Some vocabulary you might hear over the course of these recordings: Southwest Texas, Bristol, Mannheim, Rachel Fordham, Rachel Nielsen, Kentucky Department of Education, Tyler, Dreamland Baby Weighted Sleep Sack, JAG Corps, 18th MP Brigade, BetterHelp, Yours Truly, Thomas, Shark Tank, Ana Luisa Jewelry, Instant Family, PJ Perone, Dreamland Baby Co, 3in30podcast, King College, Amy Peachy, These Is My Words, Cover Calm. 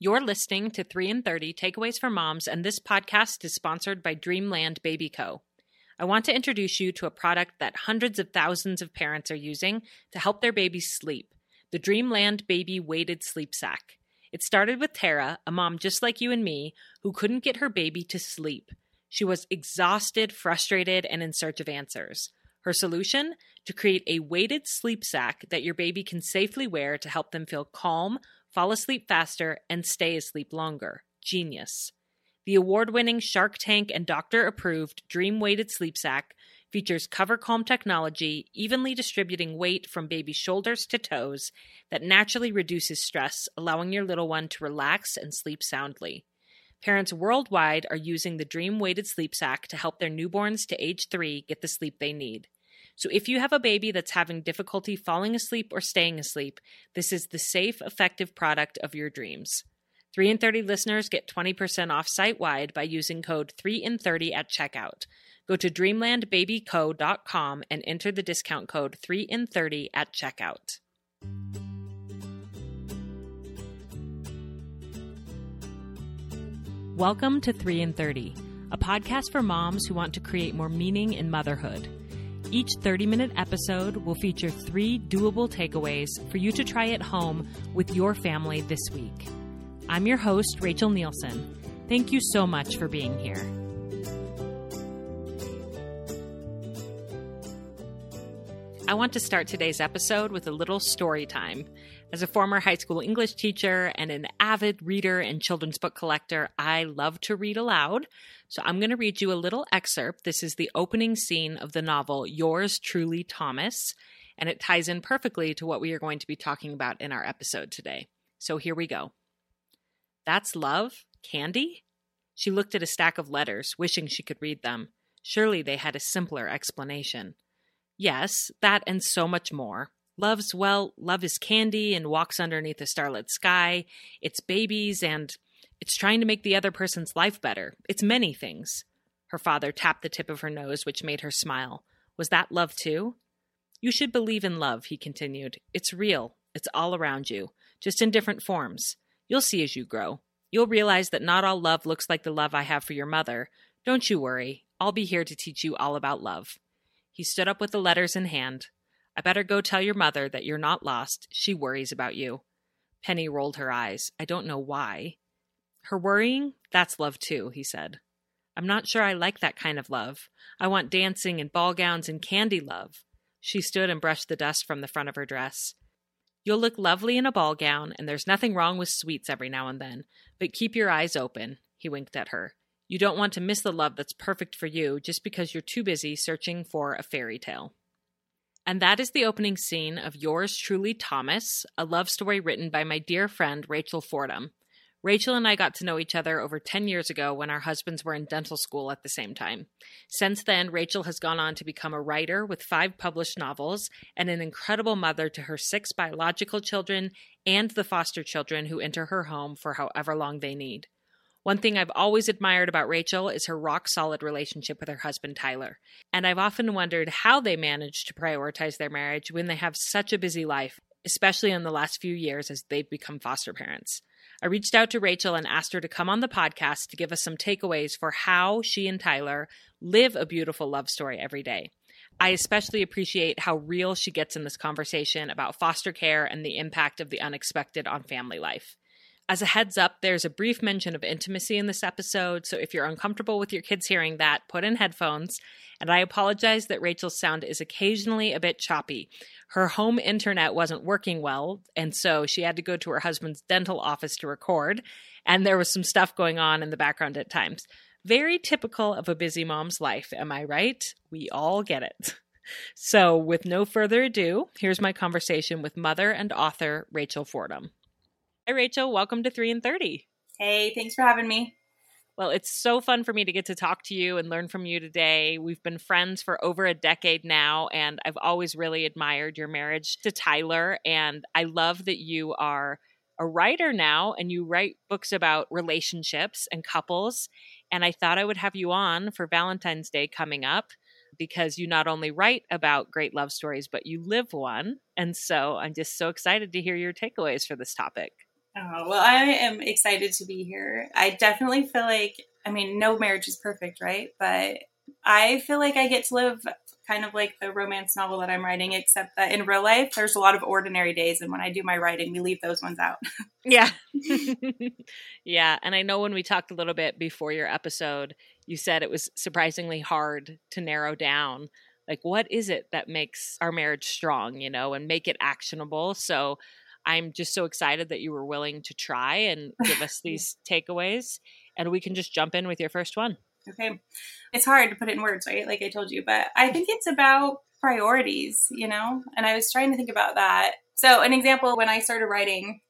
You're listening to 3 in 30 Takeaways for Moms, and this podcast is sponsored by Dreamland Baby Co. I want to introduce you to a product that hundreds of thousands of parents are using to help their babies sleep, the Dreamland Baby Weighted Sleep Sack. It started with Tara, a mom just like you and me, who couldn't get her baby to sleep. She was exhausted, frustrated, and in search of answers. Her solution? To create a weighted sleep sack that your baby can safely wear to help them feel calm, fall asleep faster, and stay asleep longer. Genius. The award-winning Shark Tank and doctor-approved Dream Weighted Sleep Sack features Cover Calm technology, evenly distributing weight from baby's shoulders to toes that naturally reduces stress, allowing your little one to relax and sleep soundly. Parents worldwide are using the Dream Weighted Sleep Sack to help their newborns to age 3 get the sleep they need. So if you have a baby that's having difficulty falling asleep or staying asleep, this is the safe, effective product of your dreams. 3 in 30 listeners get 20% off site-wide by using code 3in30 at checkout. Go to dreamlandbabyco.com and enter the discount code 3in30 at checkout. Welcome to 3 in 30, a podcast for moms who want to create more meaning in motherhood. Each 30-minute episode will feature 3 doable takeaways for you to try at home with your family this week. I'm your host, Rachel Nielsen. Thank you so much for being here. I want to start today's episode with a little story time. As a former high school English teacher and an avid reader and children's book collector, I love to read aloud. So I'm going to read you a little excerpt. This is the opening scene of the novel Yours Truly, Thomas, and it ties in perfectly to what we are going to be talking about in our episode today. So here we go. That's love? Candy? She looked at a stack of letters, wishing she could read them. Surely they had a simpler explanation. Yes, that and so much more. Love's, well, love is candy and walks underneath a starlit sky. It's babies and it's trying to make the other person's life better. It's many things. Her father tapped the tip of her nose, which made her smile. Was that love too? You should believe in love, he continued. It's real. It's all around you, just in different forms. You'll see as you grow. You'll realize that not all love looks like the love I have for your mother. Don't you worry. I'll be here to teach you all about love. He stood up with the letters in hand. I better go tell your mother that you're not lost. She worries about you. Penny rolled her eyes. I don't know why. Her worrying? That's love too, he said. I'm not sure I like that kind of love. I want dancing and ball gowns and candy love. She stood and brushed the dust from the front of her dress. You'll look lovely in a ball gown, and there's nothing wrong with sweets every now and then, but keep your eyes open, he winked at her. You don't want to miss the love that's perfect for you just because you're too busy searching for a fairy tale. And that is the opening scene of Yours Truly, Thomas, a love story written by my dear friend Rachel Fordham. Rachel and I got to know each other over 10 years ago when our husbands were in dental school at the same time. Since then, Rachel has gone on to become a writer with 5 published novels and an incredible mother to her 6 biological children and the foster children who enter her home for however long they need. One thing I've always admired about Rachel is her rock-solid relationship with her husband, Tyler. And I've often wondered how they manage to prioritize their marriage when they have such a busy life, especially in the last few years as they've become foster parents. I reached out to Rachel and asked her to come on the podcast to give us some takeaways for how she and Tyler live a beautiful love story every day. I especially appreciate how real she gets in this conversation about foster care and the impact of the unexpected on family life. As a heads up, there's a brief mention of intimacy in this episode, so if you're uncomfortable with your kids hearing that, put in headphones. And I apologize that Rachel's sound is occasionally a bit choppy. Her home internet wasn't working well, and so she had to go to her husband's dental office to record, and there was some stuff going on in the background at times. Very typical of a busy mom's life, am I right? We all get it. So with no further ado, here's my conversation with mother and author Rachel Fordham. Hi, Rachel. Welcome to 3 in 30. Hey, thanks for having me. Well, it's so fun for me to get to talk to you and learn from you today. We've been friends for over a decade now, and I've always really admired your marriage to Tyler. And I love that you are a writer now and you write books about relationships and couples. And I thought I would have you on for Valentine's Day coming up, because you not only write about great love stories, but you live one. And so I'm just so excited to hear your takeaways for this topic. Oh, well, I am excited to be here. I definitely feel like, I mean, no marriage is perfect, right? But I feel like I get to live kind of like the romance novel that I'm writing, except that in real life, there's a lot of ordinary days. And when I do my writing, we leave those ones out. Yeah. Yeah. And I know when we talked a little bit before your episode, you said it was surprisingly hard to narrow down, like, what is it that makes our marriage strong, you know, and make it actionable. So I'm just so excited that you were willing to try and give us these takeaways, and we can just jump in with your first one. Okay. It's hard to put it in words, right? Like I told you, but I think it's about priorities, you know, and I was trying to think about that. So an example, when I started writing,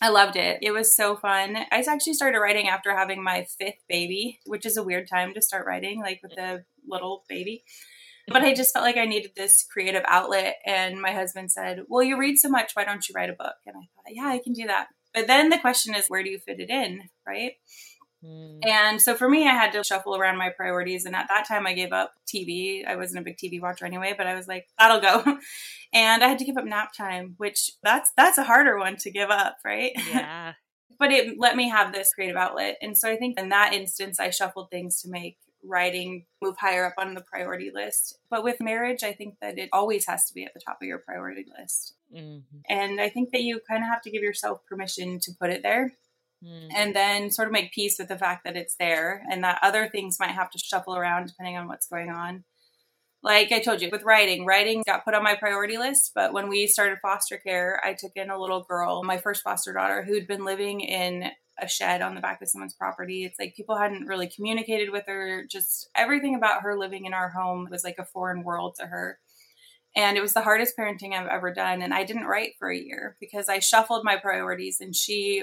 I loved it. It was so fun. I actually started writing after having my 5th baby, which is a weird time to start writing, like with a little baby. But I just felt like I needed this creative outlet. And my husband said, well, you read so much, why don't you write a book? And I thought, yeah, I can do that. But then the question is, where do you fit it in? Right. And so for me, I had to shuffle around my priorities. And at that time, I gave up TV. I wasn't a big TV watcher anyway, but I was like, that'll go. And I had to give up nap time, which that's a harder one to give up, right? Yeah. But it let me have this creative outlet. And so I think in that instance, I shuffled things to make writing move higher up on the priority list. But with marriage, I think that it always has to be at the top of your priority list. Mm-hmm. And I think that you kind of have to give yourself permission to put it there. And then sort of make peace with the fact that it's there and that other things might have to shuffle around depending on what's going on. Like I told you, with writing got put on my priority list. But when we started foster care, I took in a little girl, my first foster daughter, who'd been living in a shed on the back of someone's property. It's like people hadn't really communicated with her. Just everything about her living in our home was like a foreign world to her. And it was the hardest parenting I've ever done. And I didn't write for a year because I shuffled my priorities, and she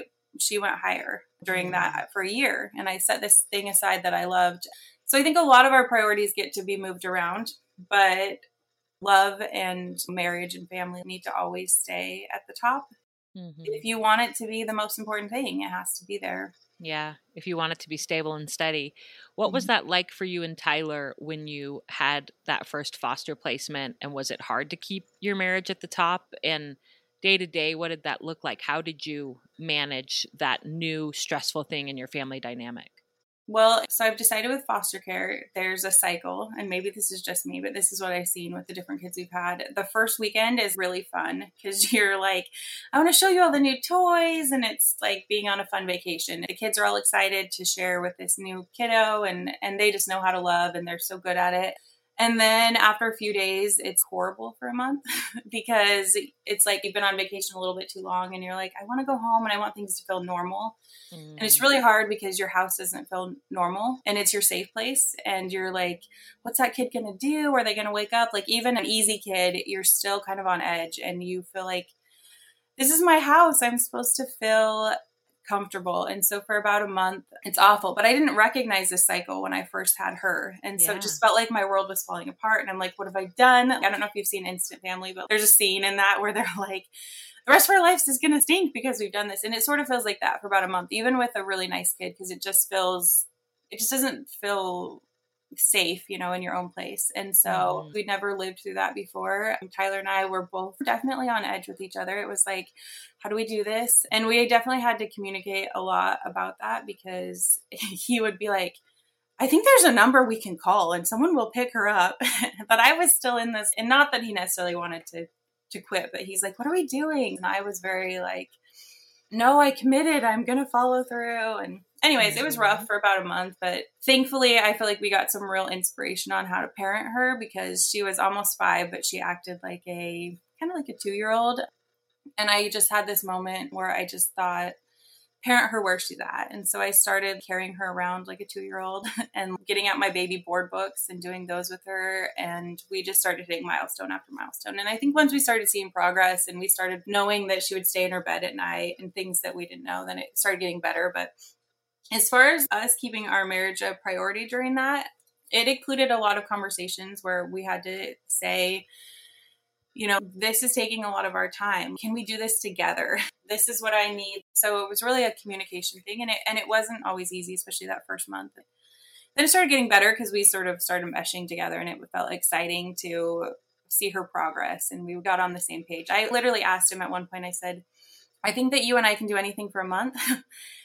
went higher during that for a year. And I set this thing aside that I loved. So I think a lot of our priorities get to be moved around, but love and marriage and family need to always stay at the top. Mm-hmm. If you want it to be the most important thing, it has to be there. Yeah. If you want it to be stable and steady. What was that like for you and Tyler when you had that first foster placement? And was it hard to keep your marriage at the top? And day to day, what did that look like? How did you manage that new stressful thing in your family dynamic? Well, so I've decided with foster care, there's a cycle, and maybe this is just me, but this is what I've seen with the different kids we've had. The first weekend is really fun because you're like, I want to show you all the new toys. And it's like being on a fun vacation. The kids are all excited to share with this new kiddo, and they just know how to love, and they're so good at it. And then after a few days, it's horrible for a month because it's like you've been on vacation a little bit too long and you're like, I want to go home and I want things to feel normal. Mm. And it's really hard because your house doesn't feel normal and it's your safe place. And you're like, what's that kid going to do? Are they going to wake up? Like even an easy kid, you're still kind of on edge and you feel like, this is my house. I'm supposed to feel comfortable. And so for about a month, it's awful. But I didn't recognize this cycle when I first had her. And so it just felt like my world was falling apart. And I'm like, what have I done? I don't know if you've seen Instant Family, but there's a scene in that where they're like, the rest of our lives is going to stink because we've done this. And it sort of feels like that for about a month, even with a really nice kid, because it just doesn't feel safe, you know, in your own place. And so we'd never lived through that before. Tyler and I were both definitely on edge with each other. It was like, how do we do this? And we definitely had to communicate a lot about that because he would be like, I think there's a number we can call and someone will pick her up. But I was still in this, and not that he necessarily wanted to quit, but he's like, what are we doing? And I was very like, no, I committed. I'm going to follow through. And anyways, it was rough for about a month, but thankfully I feel like we got some real inspiration on how to parent her because she was almost 5, but she acted like a kind of like a 2-year-old. And I just had this moment where I just thought, parent her where she's at. And so I started carrying her around like a 2-year-old and getting out my baby board books and doing those with her. And we just started hitting milestone after milestone. And I think once we started seeing progress and we started knowing that she would stay in her bed at night and things that we didn't know, then it started getting better. But as far as us keeping our marriage a priority during that, it included a lot of conversations where we had to say, you know, this is taking a lot of our time. Can we do this together? This is what I need. So it was really a communication thing. And it wasn't always easy, especially that first month. Then it started getting better because we sort of started meshing together and it felt exciting to see her progress. And we got on the same page. I literally asked him at one point, I said, I think that you and I can do anything for a month.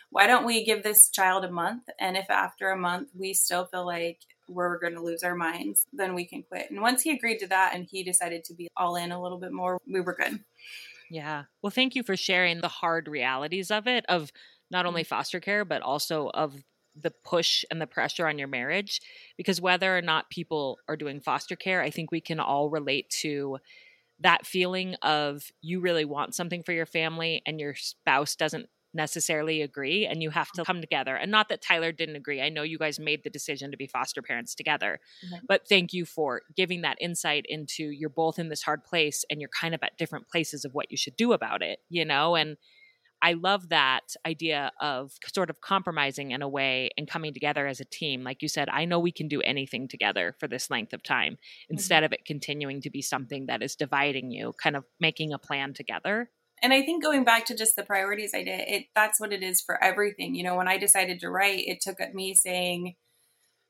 Why don't we give this child a month? And if after a month we still feel like we're going to lose our minds, then we can quit. And once he agreed to that and he decided to be all in a little bit more, we were good. Yeah. Well, thank you for sharing the hard realities of it, of not only foster care, but also of the push and the pressure on your marriage. Because whether or not people are doing foster care, I think we can all relate to that feeling of you really want something for your family and your spouse doesn't necessarily agree and you have to come together. And not that Tyler didn't agree. I know you guys made the decision to be foster parents together, mm-hmm. but thank you for giving that insight into you're both in this hard place and you're kind of at different places of what you should do about it, you know? And I love that idea of sort of compromising in a way and coming together as a team. Like you said, I know we can do anything together for this length of time mm-hmm. instead of it continuing to be something that is dividing you, kind of making a plan together. And I think going back to just the priorities I did, that's what it is for everything. You know, when I decided to write, it took at me saying,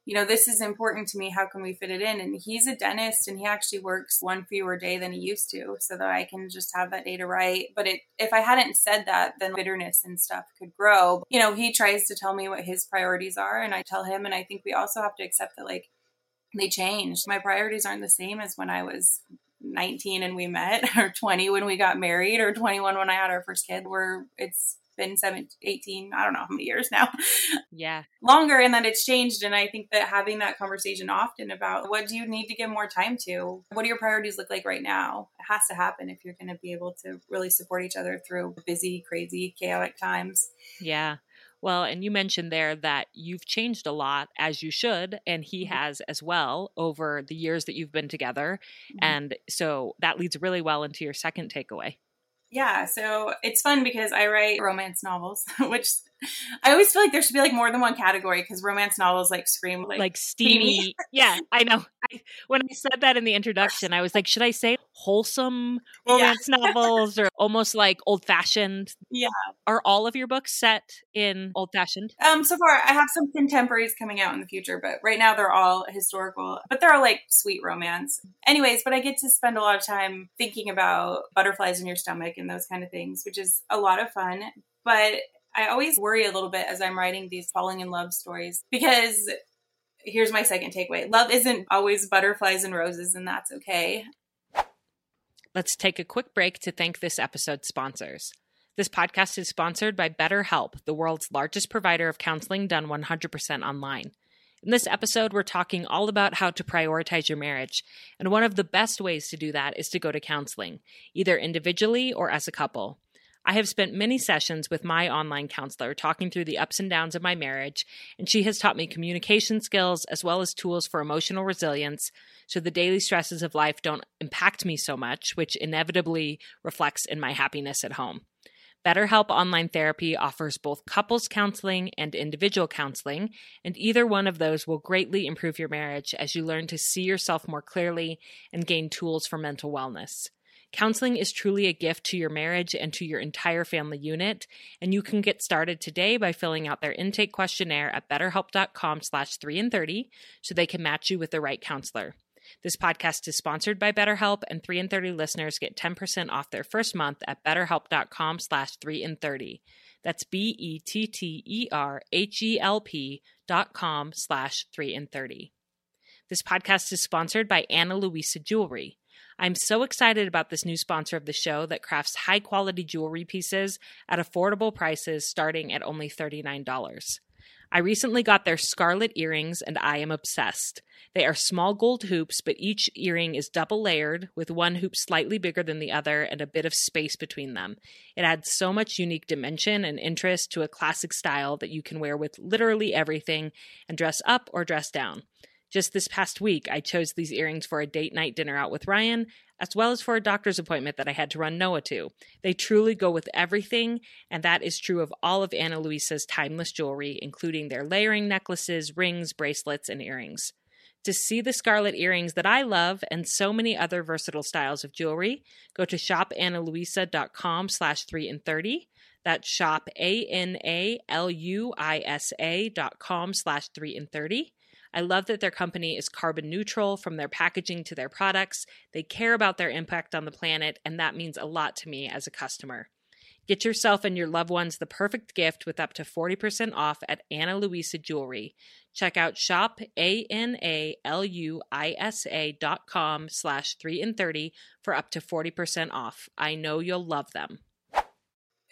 you know, this is important to me. How can we fit it in? And he's a dentist and he actually works one fewer day than he used to so that I can just have that day to write. But if I hadn't said that, then bitterness and stuff could grow. You know, he tries to tell me what his priorities are and I tell him. And I think we also have to accept that, like, they changed. My priorities aren't the same as when I was 19 and we met, or 20 when we got married, or 21 when I had our first kid. It's been 18, I don't know how many years now. Yeah. Longer, and that it's changed. And I think that having that conversation often about what do you need to give more time to? What do your priorities look like right now? It has to happen if you're going to be able to really support each other through busy, crazy, chaotic times. Yeah. Well, and you mentioned there that you've changed a lot, as you should, and he has as well over the years that you've been together. Mm-hmm. And so that leads really well into your second takeaway. Yeah. So it's fun because I write romance novels, which I always feel like there should be like more than one category because romance novels like scream like steamy. Yeah, I know. When I said that in the introduction, I was like, should I say wholesome romance novels or almost like old fashioned? Yeah. Are all of your books set in old fashioned? So far, I have some contemporaries coming out in the future, but right now they're all historical, but they're all like sweet romance. Anyways, but I get to spend a lot of time thinking about butterflies in your stomach and those kind of things, which is a lot of fun. But I always worry a little bit as I'm writing these falling in love stories, because here's my second takeaway. Love isn't always butterflies and roses, and that's okay. Let's take a quick break to thank this episode's sponsors. This podcast is sponsored by BetterHelp, the world's largest provider of counseling done 100% online. In this episode, we're talking all about how to prioritize your marriage. And one of the best ways to do that is to go to counseling, either individually or as a couple. I have spent many sessions with my online counselor talking through the ups and downs of my marriage, and she has taught me communication skills as well as tools for emotional resilience so the daily stresses of life don't impact me so much, which inevitably reflects in my happiness at home. BetterHelp Online Therapy offers both couples counseling and individual counseling, and either one of those will greatly improve your marriage as you learn to see yourself more clearly and gain tools for mental wellness. Counseling is truly a gift to your marriage and to your entire family unit, and you can get started today by filling out their intake questionnaire at betterhelp.com/3in30 so they can match you with the right counselor. This podcast is sponsored by BetterHelp, and 3in30 listeners get 10% off their first month at betterhelp.com/3in30. That's BetterHelp.com/3in30. This podcast is sponsored by Ana Luisa Jewelry. I'm so excited about this new sponsor of the show that crafts high-quality jewelry pieces at affordable prices starting at only $39. I recently got their scarlet earrings, and I am obsessed. They are small gold hoops, but each earring is double-layered, with one hoop slightly bigger than the other and a bit of space between them. It adds so much unique dimension and interest to a classic style that you can wear with literally everything and dress up or dress down. Just this past week, I chose these earrings for a date night dinner out with Ryan, as well as for a doctor's appointment that I had to run Noah to. They truly go with everything, and that is true of all of Ana Luisa's timeless jewelry, including their layering necklaces, rings, bracelets, and earrings. To see the scarlet earrings that I love and so many other versatile styles of jewelry, go to shopanaluisa.com/3in30. That's shop ANALUISA.com/3in30. I love that their company is carbon neutral from their packaging to their products. They care about their impact on the planet, and that means a lot to me as a customer. Get yourself and your loved ones the perfect gift with up to 40% off at Ana Luisa Jewelry. Check out shop analuisa.com/3in30 for up to 40% off. I know you'll love them.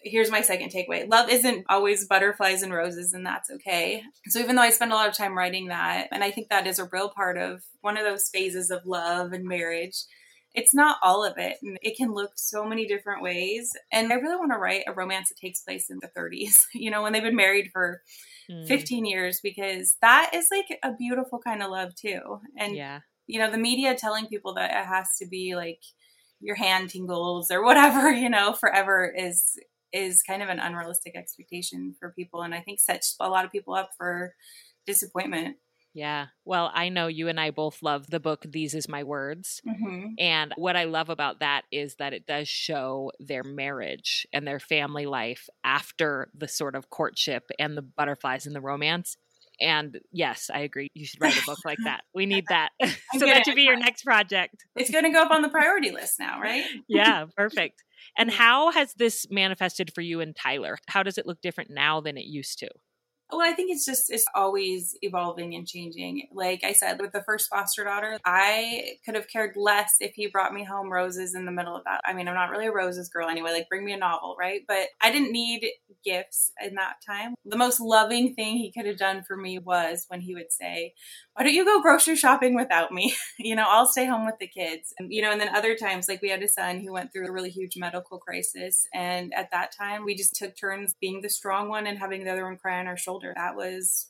Here's my second takeaway. Love isn't always butterflies and roses, and that's okay. So even though I spend a lot of time writing that, and I think that is a real part of one of those phases of love and marriage, it's not all of it. And it can look so many different ways. And I really want to write a romance that takes place in the 30s, you know, when they've been married for 15 years, because that is like a beautiful kind of love too. And, you know, the media telling people that it has to be like your hand tingles or whatever, you know, forever is kind of an unrealistic expectation for people. And I think sets a lot of people up for disappointment. Yeah. Well, I know you and I both love the book, These Is My Words. Mm-hmm. And what I love about that is that it does show their marriage and their family life after the sort of courtship and the butterflies and the romance. And yes, I agree. You should write a book like that. We need that. So that should be your next project. It's going to go up on the priority list now, right? Yeah, perfect. And how has this manifested for you and Tyler? How does it look different now than it used to? Well, I think it's always evolving and changing. Like I said, with the first foster daughter, I could have cared less if he brought me home roses in the middle of that. I mean, I'm not really a roses girl anyway, like bring me a novel, right? But I didn't need gifts in that time. The most loving thing he could have done for me was when he would say, why don't you go grocery shopping without me? You know, I'll stay home with the kids. And, you know, and then other times, like we had a son who went through a really huge medical crisis. And at that time, we just took turns being the strong one and having the other one cry on our shoulder. That was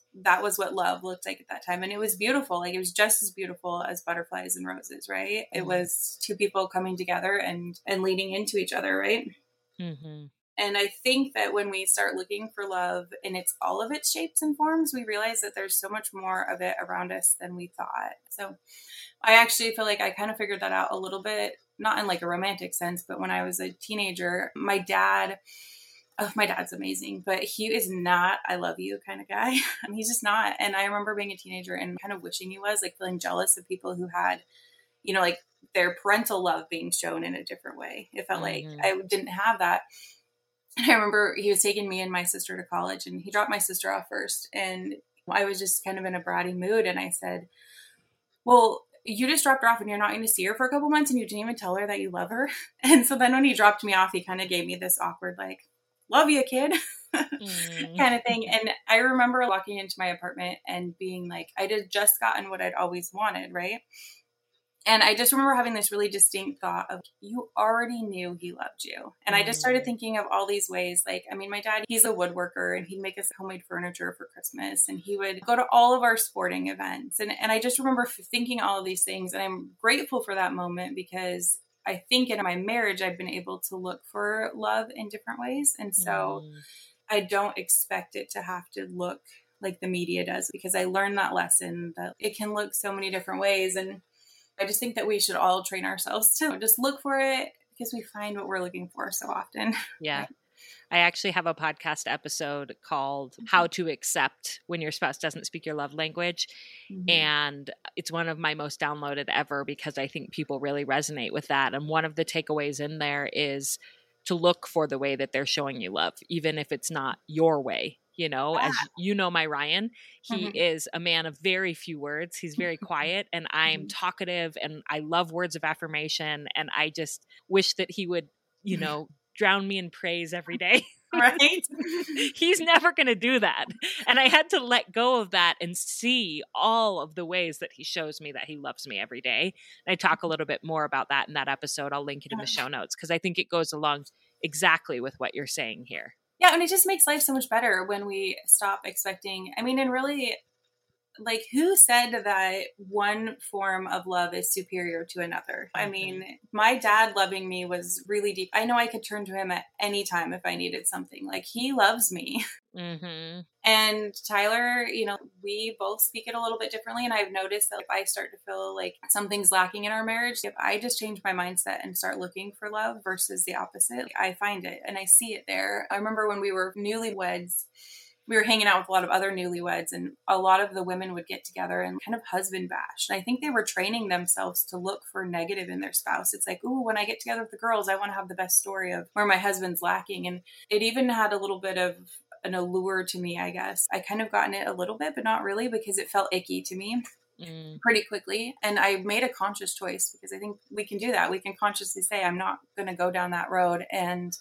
what love looked like at that time. And it was beautiful. Like it was just as beautiful as butterflies and roses, right? It was two people coming together and leaning into each other, right? Mm-hmm. And I think that when we start looking for love in all of its shapes and forms, we realize that there's so much more of it around us than we thought. So I actually feel like I kind of figured that out a little bit, not in like a romantic sense, but when I was a teenager, my dad's amazing, but he is not I love you kind of guy. He's just not. And I remember being a teenager and kind of wishing he was, like feeling jealous of people who had, you know, like their parental love being shown in a different way. It felt like I didn't have that. And I remember he was taking me and my sister to college, and he dropped my sister off first. And I was just kind of in a bratty mood. And I said, well, you just dropped her off and you're not going to see her for a couple months and you didn't even tell her that you love her. And so then when he dropped me off, he kind of gave me this awkward, like, love you, kid, kind of thing. And I remember walking into my apartment and being like, I had just gotten what I'd always wanted, right? And I just remember having this really distinct thought of, you already knew he loved you. And I just started thinking of all these ways. Like, I mean, my dad, he's a woodworker, and he'd make us homemade furniture for Christmas, and he would go to all of our sporting events. And I just remember thinking all of these things. And I'm grateful for that moment, because I think in my marriage, I've been able to look for love in different ways. And so I don't expect it to have to look like the media does, because I learned that lesson that it can look so many different ways. And I just think that we should all train ourselves to just look for it, because we find what we're looking for so often. Yeah. I actually have a podcast episode called How to Accept When Your Spouse Doesn't Speak Your Love Language. Mm-hmm. And it's one of my most downloaded ever, because I think people really resonate with that. And one of the takeaways in there is to look for the way that they're showing you love, even if it's not your way. You know, as you know, my Ryan, he is a man of very few words. He's very quiet, and I'm talkative, and I love words of affirmation. And I just wish that he would, you know, drown me in praise every day. Right? He's never going to do that. And I had to let go of that and see all of the ways that he shows me that he loves me every day. And I talk a little bit more about that in that episode. I'll link it in the show notes, because I think it goes along exactly with what you're saying here. Yeah. And it just makes life so much better when we stop expecting, I mean, and really, like, who said that one form of love is superior to another? I mean, my dad loving me was really deep. I know I could turn to him at any time if I needed something. Like, he loves me. Mm-hmm. And Tyler, you know, we both speak it a little bit differently. And I've noticed that if I start to feel like something's lacking in our marriage, if I just change my mindset and start looking for love versus the opposite, I find it and I see it there. I remember when we were newlyweds, we were hanging out with a lot of other newlyweds, and a lot of the women would get together and kind of husband bash. And I think they were training themselves to look for negative in their spouse. It's like, ooh, when I get together with the girls, I want to have the best story of where my husband's lacking. And it even had a little bit of an allure to me, I guess. I kind of gotten it a little bit, but not really, because it felt icky to me. Pretty quickly. And I made a conscious choice, because I think we can do that. We can consciously say, I'm not going to go down that road. And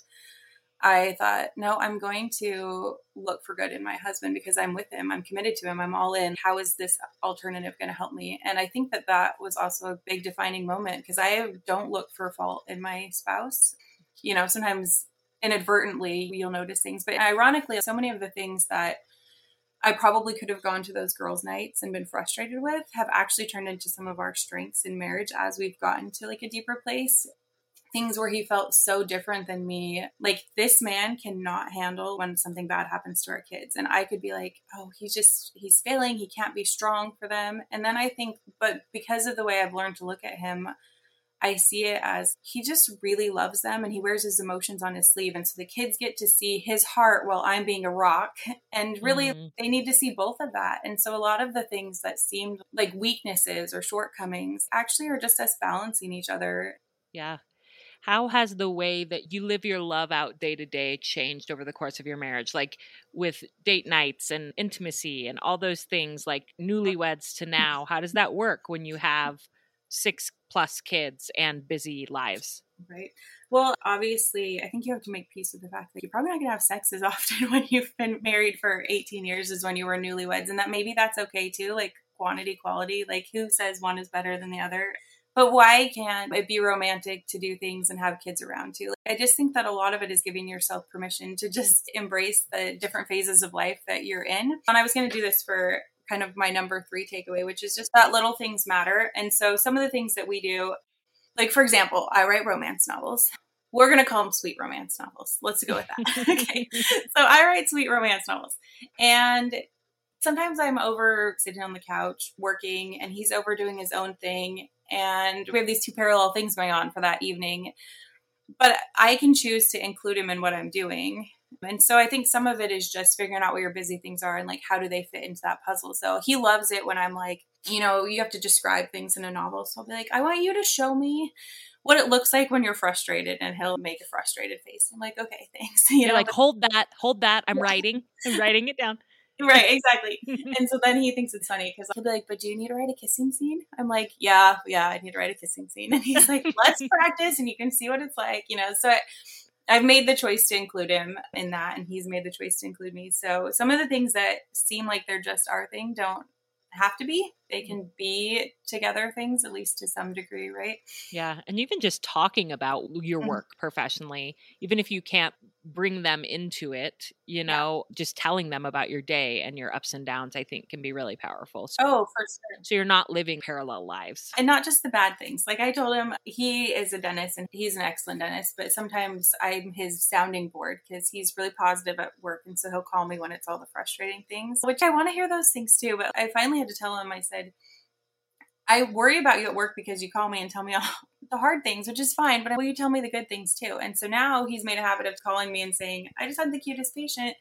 I thought, no, I'm going to look for good in my husband, because I'm with him. I'm committed to him. I'm all in. How is this alternative going to help me? And I think that that was also a big defining moment, because I don't look for fault in my spouse. You know, sometimes inadvertently you'll notice things, but ironically, so many of the things that I probably could have gone to those girls' nights and been frustrated with have actually turned into some of our strengths in marriage as we've gotten to like a deeper place. Things where he felt so different than me. Like, this man cannot handle when something bad happens to our kids. And I could be like, oh, he's failing. He can't be strong for them. And then I think, but because of the way I've learned to look at him, I see it as he just really loves them, and he wears his emotions on his sleeve. And so the kids get to see his heart while I'm being a rock, and really they need to see both of that. And so a lot of the things that seemed like weaknesses or shortcomings actually are just us balancing each other. Yeah. How has the way that you live your love out day to day changed over the course of your marriage? Like, with date nights and intimacy and all those things, like newlyweds to now, how does that work when you have 6+ kids and busy lives? Right. Well, obviously, I think you have to make peace with the fact that you're probably not going to have sex as often when you've been married for 18 years as when you were newlyweds. And that maybe that's okay too. Like, quantity, quality, like who says one is better than the other? But why can't it be romantic to do things and have kids around too? I just think that a lot of it is giving yourself permission to just embrace the different phases of life that you're in. And I was going to do this for kind of my number 3 takeaway, which is just that little things matter. And so some of the things that we do, like, for example, I write romance novels. We're going to call them sweet romance novels. Let's go with that. Okay. So I write sweet romance novels, and sometimes I'm over sitting on the couch working, and he's over doing his own thing. And we have these 2 parallel things going on for that evening, but I can choose to include him in what I'm doing. And so I think some of it is just figuring out what your busy things are and like, how do they fit into that puzzle? So he loves it when I'm like, you know, you have to describe things in a novel. So I'll be like, I want you to show me what it looks like when you're frustrated. And he'll make a frustrated face. I'm like, okay, thanks. You're know, like, hold that. I'm writing it down. Right, exactly. And so then he thinks it's funny because he'll be like, but do you need to write a kissing scene? I'm like, yeah, I need to write a kissing scene. And he's like, let's practice and you can see what it's like, you know? So I've made the choice to include him in that, and he's made the choice to include me. So some of the things that seem like they're just our thing don't have to be. They can be together things, at least to some degree, right? Yeah. And even just talking about your work professionally, even if you can't bring them into it, you know, just telling them about your day and your ups and downs, I think can be really powerful. So, for sure. So you're not living parallel lives. And not just the bad things. Like, I told him, he is a dentist, and he's an excellent dentist, but sometimes I'm his sounding board because he's really positive at work. And so he'll call me when it's all the frustrating things, which I want to hear those things too. But I finally had to tell him, I said, I worry about you at work because you call me and tell me all the hard things, which is fine, but will you tell me the good things too? And so now he's made a habit of calling me and saying, I just had the cutest patient.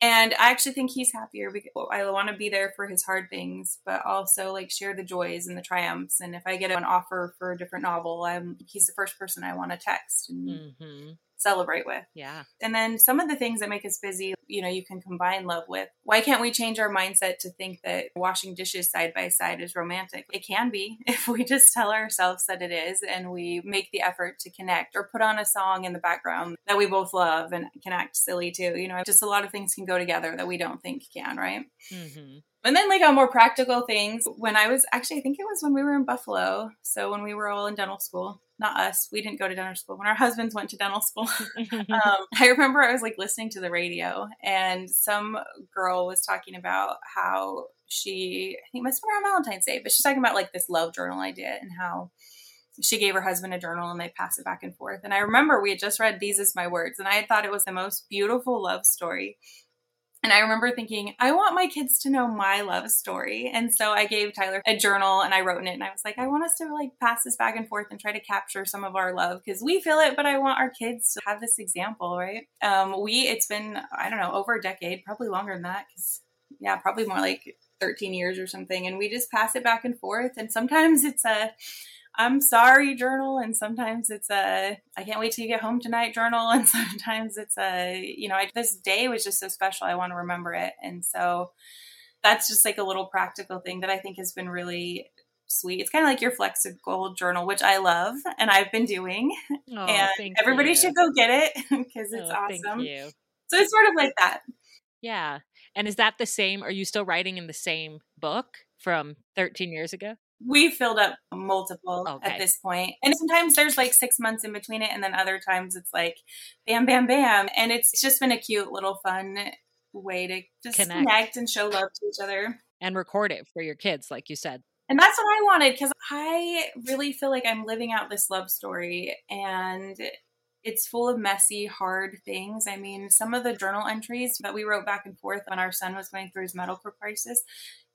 And I actually think he's happier because I want to be there for his hard things, but also like share the joys and the triumphs. And if I get an offer for a different novel, he's the first person I want to text and celebrate with. Yeah. And then some of the things that make us busy, you know, you can combine love with. Why can't we change our mindset to think that washing dishes side by side is romantic? It can be if we just tell ourselves that it is, and we make the effort to connect, or put on a song in the background that we both love and can act silly too. You know, just a lot of things can go together that we don't think can, right? Mm-hmm. And then like on more practical things, when I think it was when we were in Buffalo. So when we were all in dental school, not us, we didn't go to dental school, when our husbands went to dental school, I remember I was like listening to the radio, and some girl was talking about how she, I think it must have been around Valentine's Day, but she's talking about like this love journal idea and how she gave her husband a journal and they pass it back and forth. And I remember we had just read These Is My Words, and I had thought it was the most beautiful love story. And I remember thinking, I want my kids to know my love story. And so I gave Tyler a journal and I wrote in it and I was like, I want us to like pass this back and forth and try to capture some of our love because we feel it, but I want our kids to have this example, right? It's been, I don't know, over a decade, probably longer than that. Cause yeah, probably more like 13 years or something. And we just pass it back and forth. And sometimes it's a, I'm sorry journal. And sometimes it's a, I can't wait till you get home tonight journal. And sometimes it's a, you know, this day was just so special. I want to remember it. And so that's just like a little practical thing that I think has been really sweet. It's kind of like your flexible journal, which I love and I've been doing. Oh, and everybody should go get it because it's awesome. Thank you. So it's sort of like that. Yeah. And is that the same? Are you still writing in the same book from 13 years ago? We filled up multiple at this point. And sometimes there's like 6 months in between it. And then other times it's like, bam, bam, bam. And it's just been a cute little fun way to just connect and show love to each other. And record it for your kids, like you said. And that's what I wanted because I really feel like I'm living out this love story. And it's full of messy, hard things. I mean, some of the journal entries that we wrote back and forth when our son was going through his medical crisis,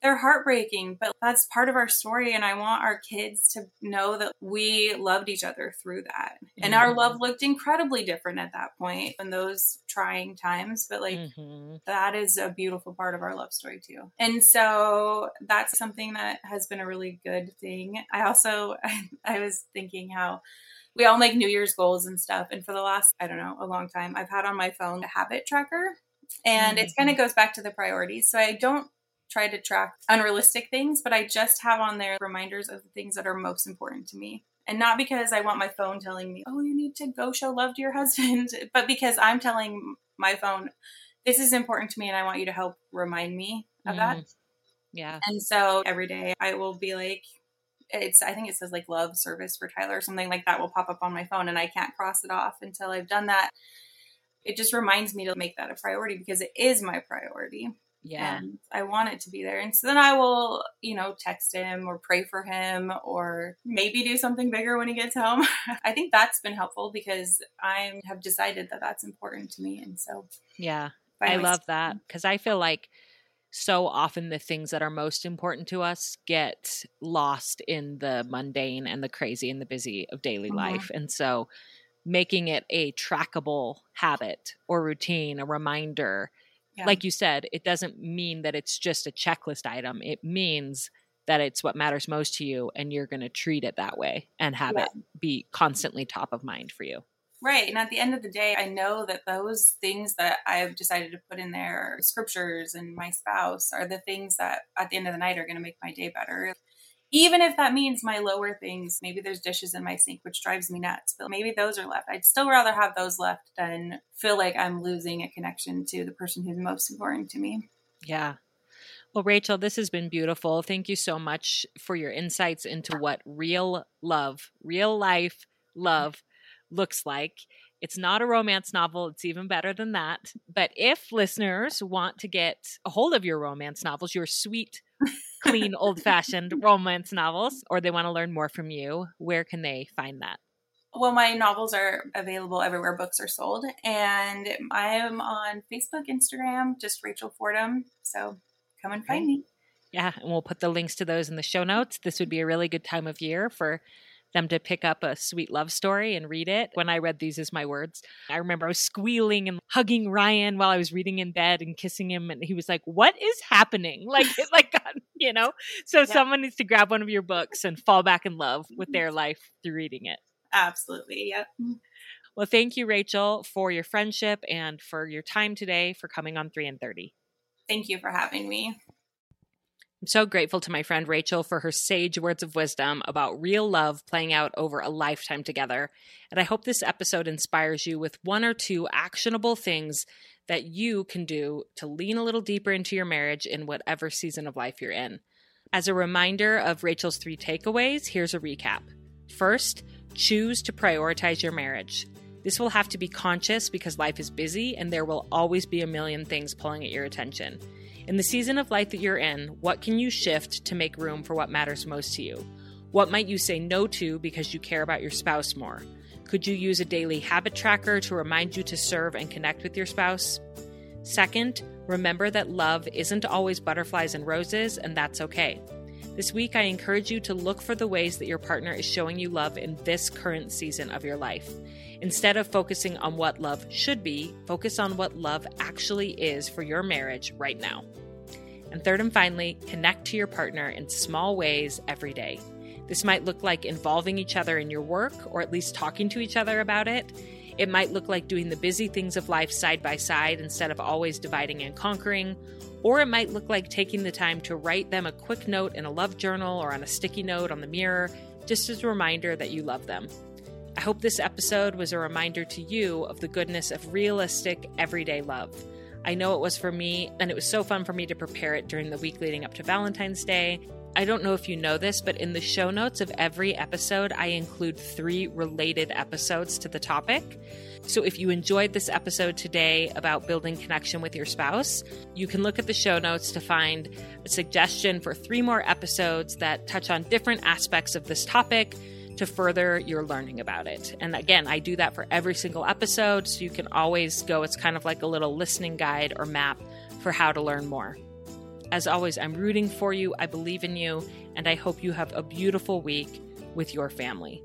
they're heartbreaking, but that's part of our story. And I want our kids to know that we loved each other through that. Mm-hmm. And our love looked incredibly different at that point in those trying times. But like, that is a beautiful part of our love story too. And so that's something that has been a really good thing. I also, I was thinking how, we all make New Year's goals and stuff. And for the last, I don't know, a long time, I've had on my phone a habit tracker and it kind of goes back to the priorities. So I don't try to track unrealistic things, but I just have on there reminders of the things that are most important to me. And not because I want my phone telling me, oh, you need to go show love to your husband, but because I'm telling my phone, this is important to me and I want you to help remind me of that. Yeah. And so every day I will be like, I think it says like love service for Tyler or something like that will pop up on my phone and I can't cross it off until I've done that. It just reminds me to make that a priority because it is my priority. Yeah. And I want it to be there. And so then I will, you know, text him or pray for him or maybe do something bigger when he gets home. I think that's been helpful because I have decided that that's important to me. And so, yeah, I love that because I feel like so often the things that are most important to us get lost in the mundane and the crazy and the busy of daily life. And so making it a trackable habit or routine, a reminder, like you said, it doesn't mean that it's just a checklist item. It means that it's what matters most to you and you're going to treat it that way and have it be constantly top of mind for you. Right. And at the end of the day, I know that those things that I've decided to put in there, scriptures and my spouse, are the things that at the end of the night are going to make my day better. Even if that means my lower things, maybe there's dishes in my sink, which drives me nuts, but maybe those are left. I'd still rather have those left than feel like I'm losing a connection to the person who's most important to me. Yeah. Well, Rachel, this has been beautiful. Thank you so much for your insights into what real life love looks like. It's not a romance novel. It's even better than that. But if listeners want to get a hold of your romance novels, your sweet, clean, old-fashioned romance novels, or they want to learn more from you, where can they find that? Well, my novels are available everywhere books are sold. And I am on Facebook, Instagram, just Rachel Fordham. So come and find me. Yeah. And we'll put the links to those in the show notes. This would be a really good time of year for them to pick up a sweet love story and read it. When I read These Is My Words, I remember I was squealing and hugging Ryan while I was reading in bed and kissing him. And he was like, what is happening? Like, you know, so someone needs to grab one of your books and fall back in love with their life through reading it. Absolutely. Yep. Well, thank you, Rachel, for your friendship and for your time today, for coming on 3in30. Thank you for having me. I'm so grateful to my friend Rachel for her sage words of wisdom about real love playing out over a lifetime together. And I hope this episode inspires you with one or two actionable things that you can do to lean a little deeper into your marriage in whatever season of life you're in. As a reminder of Rachel's 3 takeaways, here's a recap. First, choose to prioritize your marriage. This will have to be conscious because life is busy and there will always be a million things pulling at your attention. In the season of life that you're in, what can you shift to make room for what matters most to you? What might you say no to because you care about your spouse more? Could you use a daily habit tracker to remind you to serve and connect with your spouse? Second, remember that love isn't always butterflies and roses, and that's okay. This week, I encourage you to look for the ways that your partner is showing you love in this current season of your life. Instead of focusing on what love should be, focus on what love actually is for your marriage right now. And third and finally, connect to your partner in small ways every day. This might look like involving each other in your work, or at least talking to each other about it. It might look like doing the busy things of life side by side instead of always dividing and conquering. Or it might look like taking the time to write them a quick note in a love journal or on a sticky note on the mirror, just as a reminder that you love them. I hope this episode was a reminder to you of the goodness of realistic, everyday love. I know it was for me, and it was so fun for me to prepare it during the week leading up to Valentine's Day. I don't know if you know this, but in the show notes of every episode, I include 3 related episodes to the topic. So if you enjoyed this episode today about building connection with your spouse, you can look at the show notes to find a suggestion for 3 more episodes that touch on different aspects of this topic to further your learning about it. And again, I do that for every single episode, so you can always go. It's kind of like a little listening guide or map for how to learn more. As always, I'm rooting for you, I believe in you, and I hope you have a beautiful week with your family.